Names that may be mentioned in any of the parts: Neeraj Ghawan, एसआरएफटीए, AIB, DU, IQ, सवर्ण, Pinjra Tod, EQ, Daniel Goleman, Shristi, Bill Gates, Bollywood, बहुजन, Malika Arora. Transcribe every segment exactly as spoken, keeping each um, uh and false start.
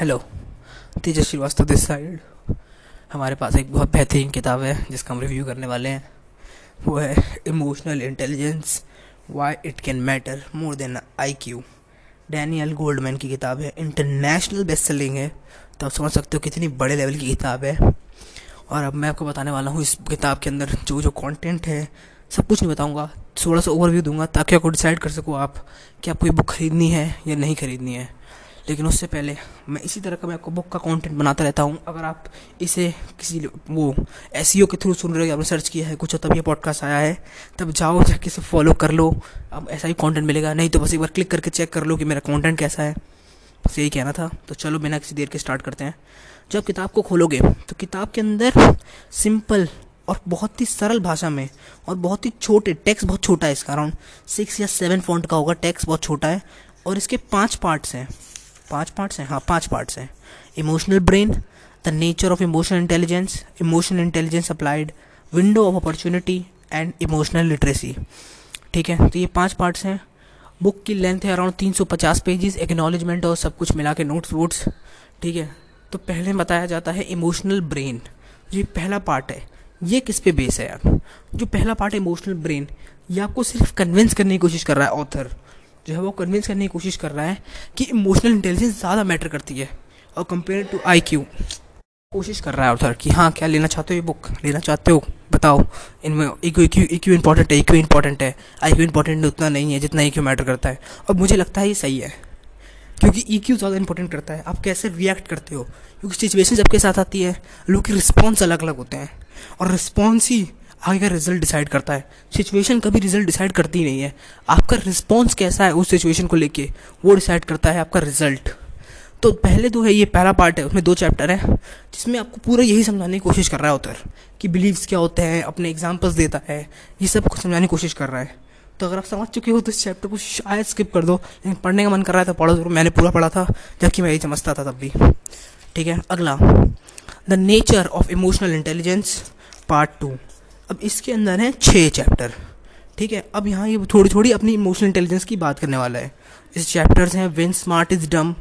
Hello, Tejas Srivastava this side. हमारे पास एक बहुत बेहतरीन किताब है जिसका हम रिव्यू करने वाले हैं। वो है emotional intelligence why it can matter more than I Q. Daniel Goldman की किताब है, इंटरनेशनल बेस्ट सेलिंग है। तो आप समझ सकते हो कितनी बड़े लेवल की किताब है। और अब मैं आपको बताने वाला हूँ इस किताब के अंदर जो जो कंटेंट है, सब कुछ नहीं बताऊँगा, थोड़ा सा ओवरव्यू दूंगा ताकि आपको डिसाइड कर सको आप कि आपको ये बुक खरीदनी है या नहीं खरीदनी है। लेकिन उससे पहले मैं इसी तरह का मैं आपको बुक का कंटेंट बनाता रहता हूँ। अगर आप इसे किसी वो एसईओ के थ्रू सुन रहे हो, आपने सर्च किया है कुछ, तब ये पॉडकास्ट आया है, तब जाओ जाके इसे फॉलो कर लो, अब ऐसा ही कंटेंट मिलेगा। नहीं तो बस एक बार क्लिक करके चेक कर लो कि मेरा कंटेंट कैसा है। बस यही कहना था। तो चलो बिना किसी देर के स्टार्ट करते हैं। जब किताब को खोलोगे तो किताब के अंदर सिंपल और बहुत ही सरल भाषा में और बहुत ही छोटे टेक्स्ट, बहुत छोटा है, इसका अराउंड सिक्स या सेवन फॉन्ट का होगा, टेक्स्ट बहुत छोटा है। और इसके पाँच पार्ट्स हैं पांच पार्ट्स हैं हाँ पांच पार्ट्स हैं emotional brain, the nature of emotional intelligence, emotional intelligence applied, window of opportunity and emotional literacy. ठीक है, तो ये पांच पार्ट्स हैं। बुक की लेंथ है अराउंड तीन सौ पचास पेजेस, एक्नॉलेजमेंट और सब कुछ मिला के नोट्स वोट्स। ठीक है, तो पहले बताया जाता है इमोशनल ब्रेन, जो ये पहला पार्ट है, ये किस पे बेस है यार। जो पहला पार्ट है इमोशनल ब्रेन, ये आपको सिर्फ कन्विंस करने की कोशिश कर रहा है, ऑथर जो है वो कन्विंस करने की कोशिश कर रहा है कि इमोशनल इंटेलिजेंस ज़्यादा मैटर करती है और कंपेयर टू आई क्यू। कोशिश कर रहा है ऑथर कि हाँ, क्या लेना चाहते हो, ये बुक लेना चाहते हो, बताओ। इनमें ई क्यू इंपॉर्टेंट है, ई क्यू इंपॉर्टेंट है, आई क्यू इंपॉर्टेंट उतना नहीं है जितना ई क्यू मैटर करता है। और मुझे लगता है ये सही है, क्योंकि ई क्यू ज़्यादा इंपॉर्टेंट करता है, आप कैसे रिएक्ट करते हो, क्योंकि सिचुएशन आपके साथ आती है, लोगों के रिस्पॉन्स अलग अलग होते हैं और रिस्पॉन्स ही आगे का रिजल्ट डिसाइड करता है। सिचुएशन कभी रिजल्ट डिसाइड करती ही नहीं है, आपका रिस्पॉन्स कैसा है उस सिचुएशन को लेके वो डिसाइड करता है आपका रिजल्ट। तो पहले दो है, ये पहला पार्ट है, उसमें दो चैप्टर है जिसमें आपको पूरा यही समझाने की कोशिश कर रहा है ऑथर कि बिलीव्स क्या होते हैं, अपने एग्जाम्पल्स देता है, ये सब कुछ समझाने की कोशिश कर रहा है। तो अगर आप समझ चुके हो तो इस चैप्टर को शायद स्किप कर दो, लेकिन पढ़ने का मन कर रहा है तो पढ़ो जरूर। मैंने पूरा पढ़ा था जबकि मैं यही समझता था तब भी। ठीक है, अगला the nature of emotional intelligence part two. अब इसके अंदर हैं छः चैप्टर। ठीक है, अब यहाँ ये थोड़ी थोड़ी अपनी इमोशनल इंटेलिजेंस की बात करने वाला है। इस चैप्टर्स हैं when smart is dumb,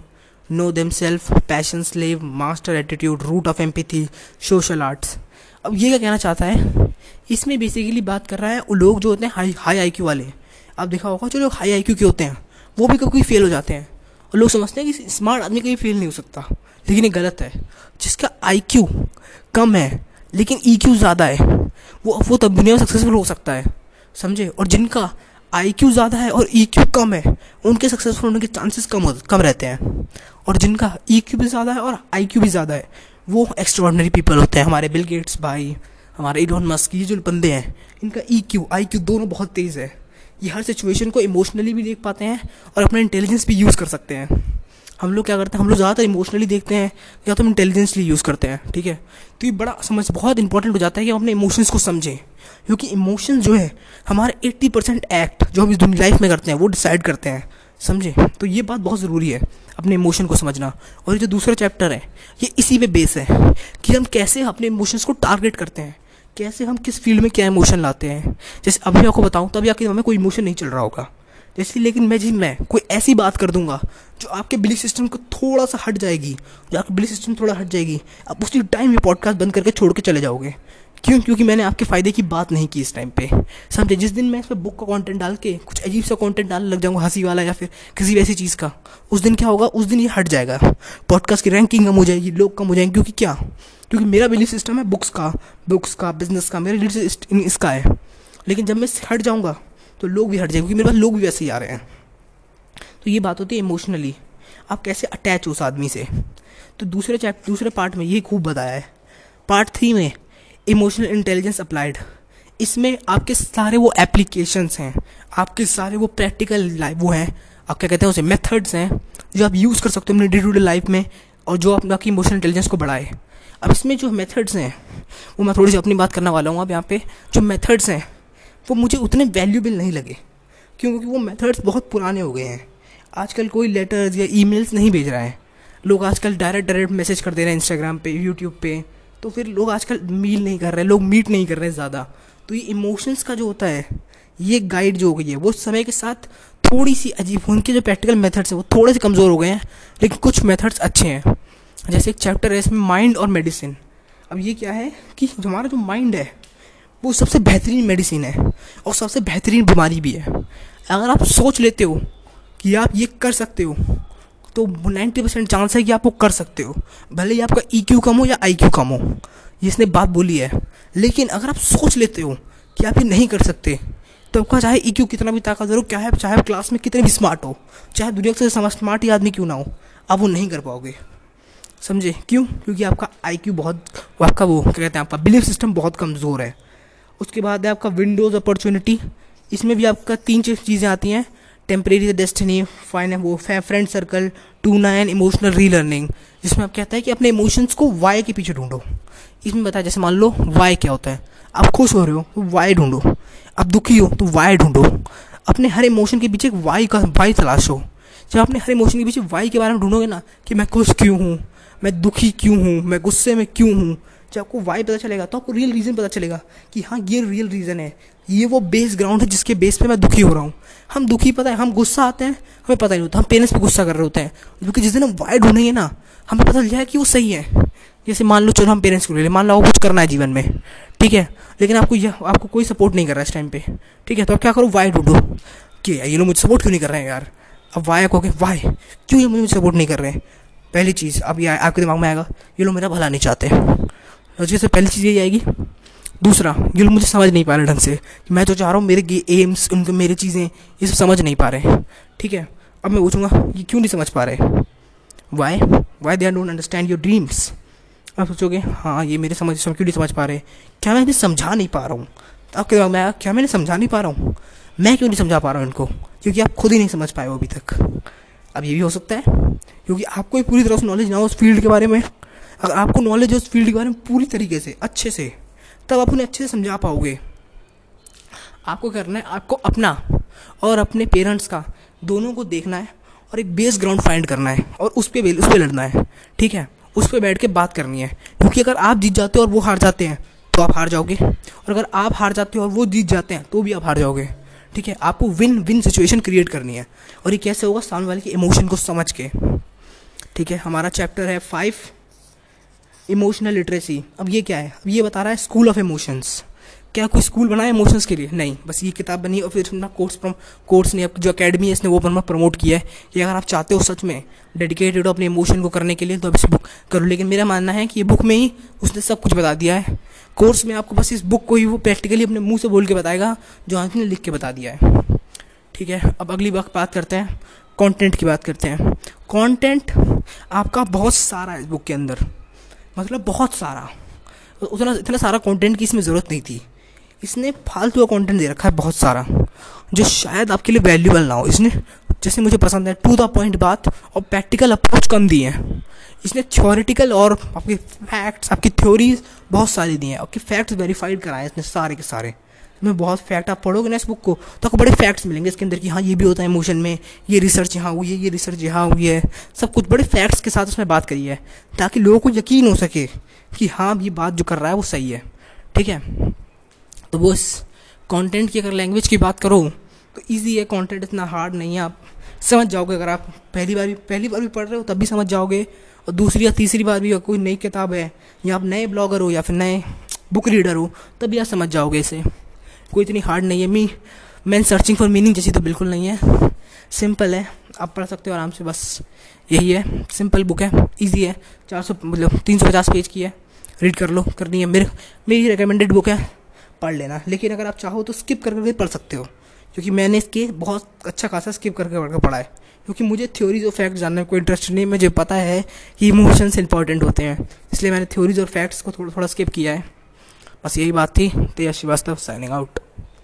know themselves, passion slave, master attitude, root of empathy, social arts. अब ये क्या कहना चाहता है, इसमें बेसिकली बात कर रहा है वो लोग जो होते हैं हाई हाई आई क्यू वाले। आप देखा होगा जो लोग हाई आई क्यू के होते हैं वो भी कभी फेल हो जाते हैं, और लोग समझते हैं कि स्मार्ट आदमी कभी फेल नहीं हो सकता, लेकिन ये गलत है। जिसका आई क्यू कम है लेकिन ई क्यू ज़्यादा है वो वो तब दुनिया में सक्सेसफुल हो सकता है, समझे। और जिनका आई क्यू ज़्यादा है और ई क्यू कम है उनके सक्सेसफुल होने के चांसेस कम कम रहते हैं। और जिनका ई क्यू भी ज़्यादा है और आई क्यू भी ज़्यादा है वो एक्स्ट्राऑर्डिनरी पीपल होते हैं, हमारे बिल गेट्स भाई, हमारे एलोन मस्क, ये जो बंदे हैं इनका ई क्यू आई क्यू दोनों बहुत तेज़ है। ये हर सिचुएशन को इमोशनली भी देख पाते हैं और अपना इंटेलिजेंस भी यूज़ कर सकते हैं। हम लोग क्या करते हैं, हम लोग ज़्यादातर इमोशनली देखते हैं या तो हम इंटेलिजेंसली यूज़ करते हैं। ठीक है, तो ये बड़ा समझ बहुत इंपॉर्टेंट हो जाता है कि हम अपने इमोशंस को समझें, क्योंकि इमोशंस जो है हमारे अस्सी परसेंट एक्ट जो हम इस दुनिया लाइफ में करते हैं वो डिसाइड करते हैं, समझे। तो ये बात बहुत ज़रूरी है अपने इमोशन को समझना। और ये जो दूसरा चैप्टर है ये इसी पे बेस है कि हम कैसे अपने इमोशंस को टारगेट करते हैं, कैसे हम किस फील्ड में क्या इमोशन लाते हैं। जैसे अभी आपको बताऊँ तो अभी आपके हमें कोई इमोशन नहीं चल रहा होगा, जैसे लेकिन मैं जी मैं कोई ऐसी बात कर दूंगा जो आपके बिलीफ सिस्टम को थोड़ा सा हट जाएगी, जो आपके बिलीफ सिस्टम थोड़ा हट जाएगी, आप उसी टाइम ये पॉडकास्ट बंद करके छोड़ के चले जाओगे। क्यों? क्योंकि मैंने आपके फ़ायदे की बात नहीं की इस टाइम पे, समझे। जिस दिन मैं इस पर बुक का कंटेंट डाल के कुछ अजीब सा कंटेंट डालने लग जाऊँगा, हंसी वाला या फिर किसी वैसी चीज़ का, उस दिन क्या होगा, उस दिन ये हट जाएगा, पॉडकास्ट की रैंकिंग कम हो जाएगी, लोग कम हो जाएंगे। क्योंकि क्या, क्योंकि मेरा बिलीफ सिस्टम है बुक्स का, बुक्स का, बिजनेस का, मेरा इसका है। लेकिन जब मैं हट जाऊँगा तो लोग भी हट जाएंगे, क्योंकि मेरे पास लोग भी वैसे ही आ रहे हैं। तो ये बात होती है इमोशनली, आप कैसे अटैच हो उस आदमी से। तो दूसरे चैप्टर दूसरे पार्ट में ये खूब बताया है। पार्ट थ्री में इमोशनल इंटेलिजेंस अप्लाइड, इसमें आपके सारे वो एप्लीकेशंस हैं, आपके सारे वो प्रैक्टिकल लाइफ वो हैं, आप क्या कहते हैं उसे, मेथड्स हैं जो आप यूज़ कर सकते हो अपने डे टू डे लाइफ में और जो आपकी इमोशनल इंटेलिजेंस को बढ़ाए। अब इसमें जो मेथड्स हैं वो मैं थोड़ी सी अपनी बात करने वाला हूँ। अब यहाँ पे जो मेथड्स हैं वो मुझे उतने वैल्यूबल नहीं लगे, क्योंकि वो मेथड्स बहुत पुराने हो गए हैं। आजकल कोई लेटर्स या ईमेल्स नहीं भेज रहा है, लोग आजकल डायरेक्ट डायरेक्ट मैसेज कर दे रहे हैं इंस्टाग्राम पे, यूट्यूब पे। तो फिर लोग आजकल मील नहीं कर रहे, लोग मीट नहीं कर रहे ज़्यादा। तो ये इमोशंस का जो होता है ये गाइड जो हो गई है वो समय के साथ थोड़ी सी अजीब, उनके जो प्रैक्टिकल मेथड्स हैं वो थोड़े से कमज़ोर हो गए हैं, लेकिन कुछ मेथड्स अच्छे हैं। जैसे एक चैप्टर है इसमें माइंड और मेडिसिन। अब ये क्या है कि हमारा जो माइंड है वो सबसे बेहतरीन मेडिसिन है और सबसे बेहतरीन बीमारी भी है। अगर आप सोच लेते हो कि आप ये कर सकते हो तो नब्बे परसेंट चांस है कि आप वो कर सकते हो, भले ही आपका E Q कम हो या I Q कम हो, इसने बात बोली है। लेकिन अगर आप सोच लेते हो कि आप ये नहीं कर सकते तो आपका चाहे E Q कितना भी ताकतवर हो, क्या है चाहे आप क्लास में कितने भी स्मार्ट हो, चाहे दुनिया से स्मार्ट ही आदमी क्यों ना हो, आप वो नहीं कर पाओगे। समझे क्यों? क्योंकि आपका I Q बहुत, आपका वो क्या कहते हैं, आपका बिलीफ सिस्टम बहुत कमज़ोर है। उसके बाद है आपका विंडोज़ अपॉर्चुनिटी। इसमें भी आपका तीन चीज़ें आती हैं, टेम्परेरी डेस्टिनी, फाइन वो friend circle, two nine emotional relearning, जिसमें आप कहता है कि अपने इमोशंस को वाई के पीछे ढूंढो। इसमें बताया जैसे मान लो वाई क्या होता है, आप खुश हो रहे हो तो वाई ढूंढो, आप दुखी हो तो वाई ढूंढो, अपने हर इमोशन के पीछे एक वाई का वाई तलाशो। जब अपने हर इमोशन के पीछे वाई के बारे में ढूंढोगे ना कि मैं खुश क्यों हूँ, मैं दुखी क्यों हूँ, मैं गुस्से में क्यों हूँ, जब आपको वाई पता चलेगा तो आपको रियल रीज़न पता चलेगा कि हाँ ये रियल रीज़न है, ये वो बेस ग्राउंड है जिसके बेस पे मैं दुखी हो रहा हूँ। हम दुखी पता है, हम गुस्सा आते हैं हमें पता नहीं होता, हम पेरेंट्स पे गुस्सा कर रहे होते हैं, क्योंकि जिस दिन हम वाई ढूंढेंगे ना हमें पता चल जाए कि वो सही है। जैसे मान लो चलो हम पेरेंट्स को ले लें, मान लो कुछ करना है जीवन में, ठीक है, लेकिन आपको यह आपको कोई सपोर्ट नहीं कर रहा है इस टाइम पे, ठीक है, तो आप क्या करो वाई ढूंढो कि ये लोग मुझे सपोर्ट क्यों नहीं कर रहे हैं यार। अब वाई कहोगे वाई क्यों ये मुझे सपोर्ट नहीं कर रहे हैं, पहली चीज़ अब ये आपके दिमाग में आएगा ये लोग मेरा भला नहीं चाहते, जैसे पहली चीज़ यही आएगी। दूसरा ये लोग मुझे समझ नहीं पा रहे ढंग से कि मैं जो चाह रहा हूँ, मेरे एम्स, उनको मेरी चीज़ें, ये सब समझ नहीं पा रहे, ठीक है। अब मैं पूछूंगा ये क्यों नहीं समझ पा रहे, why why they are don't understand your dreams. आप सोचोगे हाँ ये मेरे समझ क्यों नहीं समझ पा रहे, क्या मैं इन्हें समझा नहीं पा रहा हूँ, आपके दिमाग में आया क्या मैं इन्हें समझा नहीं पा रहा हूँ, मैं क्यों नहीं समझा पा रहा हूँ इनको, क्योंकि आप खुद ही नहीं समझ पाए हो अभी तक। अब ये भी हो सकता है क्योंकि आपको ही पूरी तरह से नॉलेज ना हो उस फील्ड के बारे में। अगर आपको नॉलेज हो उस फील्ड के बारे में पूरी तरीके से अच्छे से, तब आप उन्हें अच्छे से समझा पाओगे। आपको करना है, आपको अपना और अपने पेरेंट्स का दोनों को देखना है और एक बेस ग्राउंड फाइंड करना है और उस पर उस पर लड़ना है, ठीक है, उस पर बैठ के बात करनी है। क्योंकि अगर आप जीत जाते हो और वो हार जाते हैं तो आप हार जाओगे, और अगर आप हार जाते हो और वो जीत जाते हैं तो भी आप हार जाओगे, ठीक है। आपको विन विन सिचुएशन क्रिएट करनी है, और ये कैसे होगा, सामने वाले के इमोशन को समझ के, ठीक है। हमारा चैप्टर है फाइव, इमोशनल लिटरेसी। अब ये क्या है, अब ये बता रहा है स्कूल ऑफ इमोशंस। क्या कोई स्कूल बना है इमोशंस के लिए? नहीं, बस ये किताब बनी और फिर अपना कोर्स कोर्स ने जो अकेडमी है इसने वो अपना प्रमोट किया है कि अगर आप चाहते हो सच में डेडिकेटेड हो अपने इमोशन को करने के लिए तो आप इस बुक करो। लेकिन मेरा मानना है कि ये बुक में ही उसने सब कुछ बता दिया है, कोर्स में आपको बस इस बुक को ही वो प्रैक्टिकली अपने मुँह से बोल के बताएगा जो आंखों ने लिख के बता दिया है, ठीक है। अब अगली वक्त बात करते हैं कॉन्टेंट की, बात करते हैं कॉन्टेंट आपका बहुत सारा है इस बुक के अंदर, मतलब बहुत सारा, उतना इतना सारा कॉन्टेंट की इसमें ज़रूरत नहीं थी। इसने फालतू का कंटेंट दे रखा है बहुत सारा जो शायद आपके लिए वैल्यूबल ना हो। इसने जैसे मुझे पसंद है टू द पॉइंट बात और प्रैक्टिकल अप्रोच कम दिए हैं। इसने थ्योरेटिकल और आपके फैक्ट्स, आपकी थ्योरीज बहुत सारी दी हैं, आपके फैक्ट्स वेरीफाइड कराए इसने सारे के सारे। इसमें बहुत फैक्ट, आप पढ़ोगे ना इस बुक को तो आपको बड़े फैक्ट्स मिलेंगे इसके अंदर कि हाँ ये भी होता है इमोशन में, ये रिसर्च यहाँ हुई है, ये रिसर्च यहाँ हुई है, सब कुछ बड़े फैक्ट्स के साथ उसमें बात करी है ताकि लोगों को यकीन हो सके कि हाँ ये बात जो कर रहा है वो सही है, ठीक है। तो वो इस कॉन्टेंट की अगर लैंग्वेज की बात करो तो इजी है, कंटेंट इतना हार्ड नहीं है, आप समझ जाओगे। अगर आप पहली बार भी पहली बार भी पढ़ रहे हो तब भी समझ जाओगे, और दूसरी या तीसरी बार भी कोई नई किताब है या आप नए ब्लॉगर हो या फिर नए बुक रीडर हो तब भी आप समझ जाओगे इसे। कोई इतनी हार्ड नहीं है, me man searching for meaning जैसी तो बिल्कुल नहीं है, सिंपल है, आप पढ़ सकते हो आराम से, बस यही है, सिंपल बुक है, ईजी है, चार सौ मतलब तीन सौ पचास पेज की है, रीड कर लो, करनी है, मेरे मेरी रिकमेंडेड बुक है, पढ़ लेना। लेकिन अगर आप चाहो तो स्किप करके भी पढ़ सकते हो, क्योंकि मैंने इसके बहुत अच्छा खासा स्किप करके पढ़ पढ़ा है, क्योंकि मुझे थ्योरीज और फैक्ट्स जानने में कोई इंटरेस्ट नहीं है। मुझे पता है कि इमोशंस इंपॉर्टेंट होते हैं, इसलिए मैंने थ्योरीज और फैक्ट्स को थोड़ा थोड़ा स्किप किया है। बस यही बात थी। Tej Srivastava signing out.